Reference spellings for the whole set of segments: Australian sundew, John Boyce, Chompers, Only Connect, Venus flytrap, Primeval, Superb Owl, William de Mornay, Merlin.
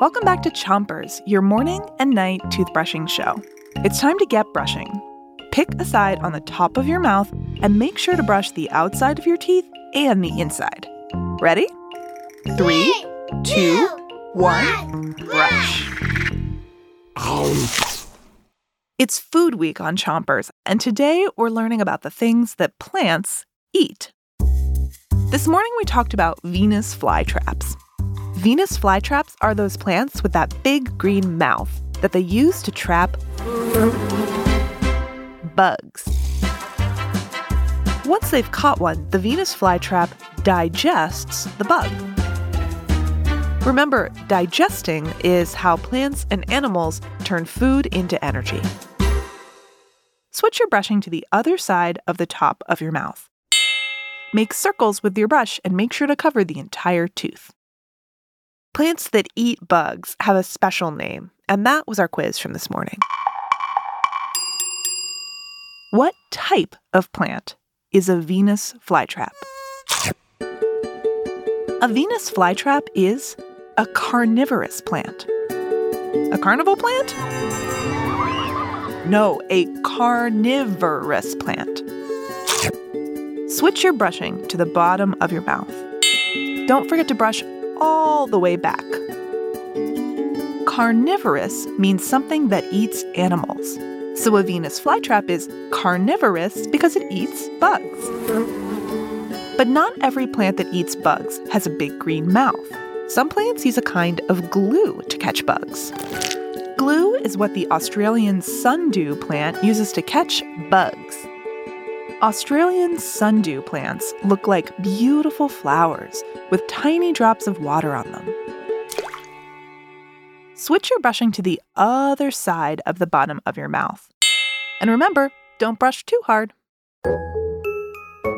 Welcome back to Chompers, your morning and night toothbrushing show. It's time to get brushing. Pick a side on the top of your mouth and make sure to brush the outside of your teeth and the inside. Ready? 3, 2, 1, brush! It's Food Week on Chompers, and today we're learning about the things that plants eat. This morning we talked about Venus flytraps. Venus flytraps are those plants with that big green mouth that they use to trap bugs. Once they've caught one, the Venus flytrap digests the bug. Remember, digesting is how plants and animals turn food into energy. Switch your brushing to the other side of the top of your mouth. Make circles with your brush and make sure to cover the entire tooth. Plants that eat bugs have a special name, and that was our quiz from this morning. What type of plant is a Venus flytrap? A Venus flytrap is a carnivorous plant. A carnival plant? No, a carnivorous plant. Switch your brushing to the bottom of your mouth. Don't forget to brush all the way back. Carnivorous means something that eats animals. So a Venus flytrap is carnivorous because it eats bugs. But not every plant that eats bugs has a big green mouth. Some plants use a kind of glue to catch bugs. Glue is what the Australian sundew plant uses to catch bugs. Australian sundew plants look like beautiful flowers with tiny drops of water on them. Switch your brushing to the other side of the bottom of your mouth. And remember, don't brush too hard.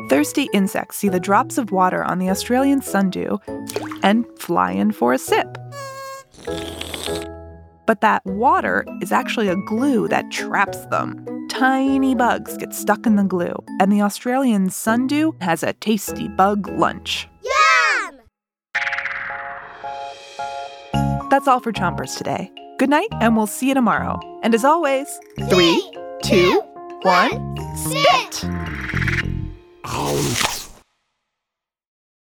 Thirsty insects see the drops of water on the Australian sundew and fly in for a sip. But that water is actually a glue that traps them. Tiny bugs get stuck in the glue, and the Australian sundew has a tasty bug lunch. Yum! That's all for Chompers today. Good night, and we'll see you tomorrow. And as always, 3, 2, 1, spit!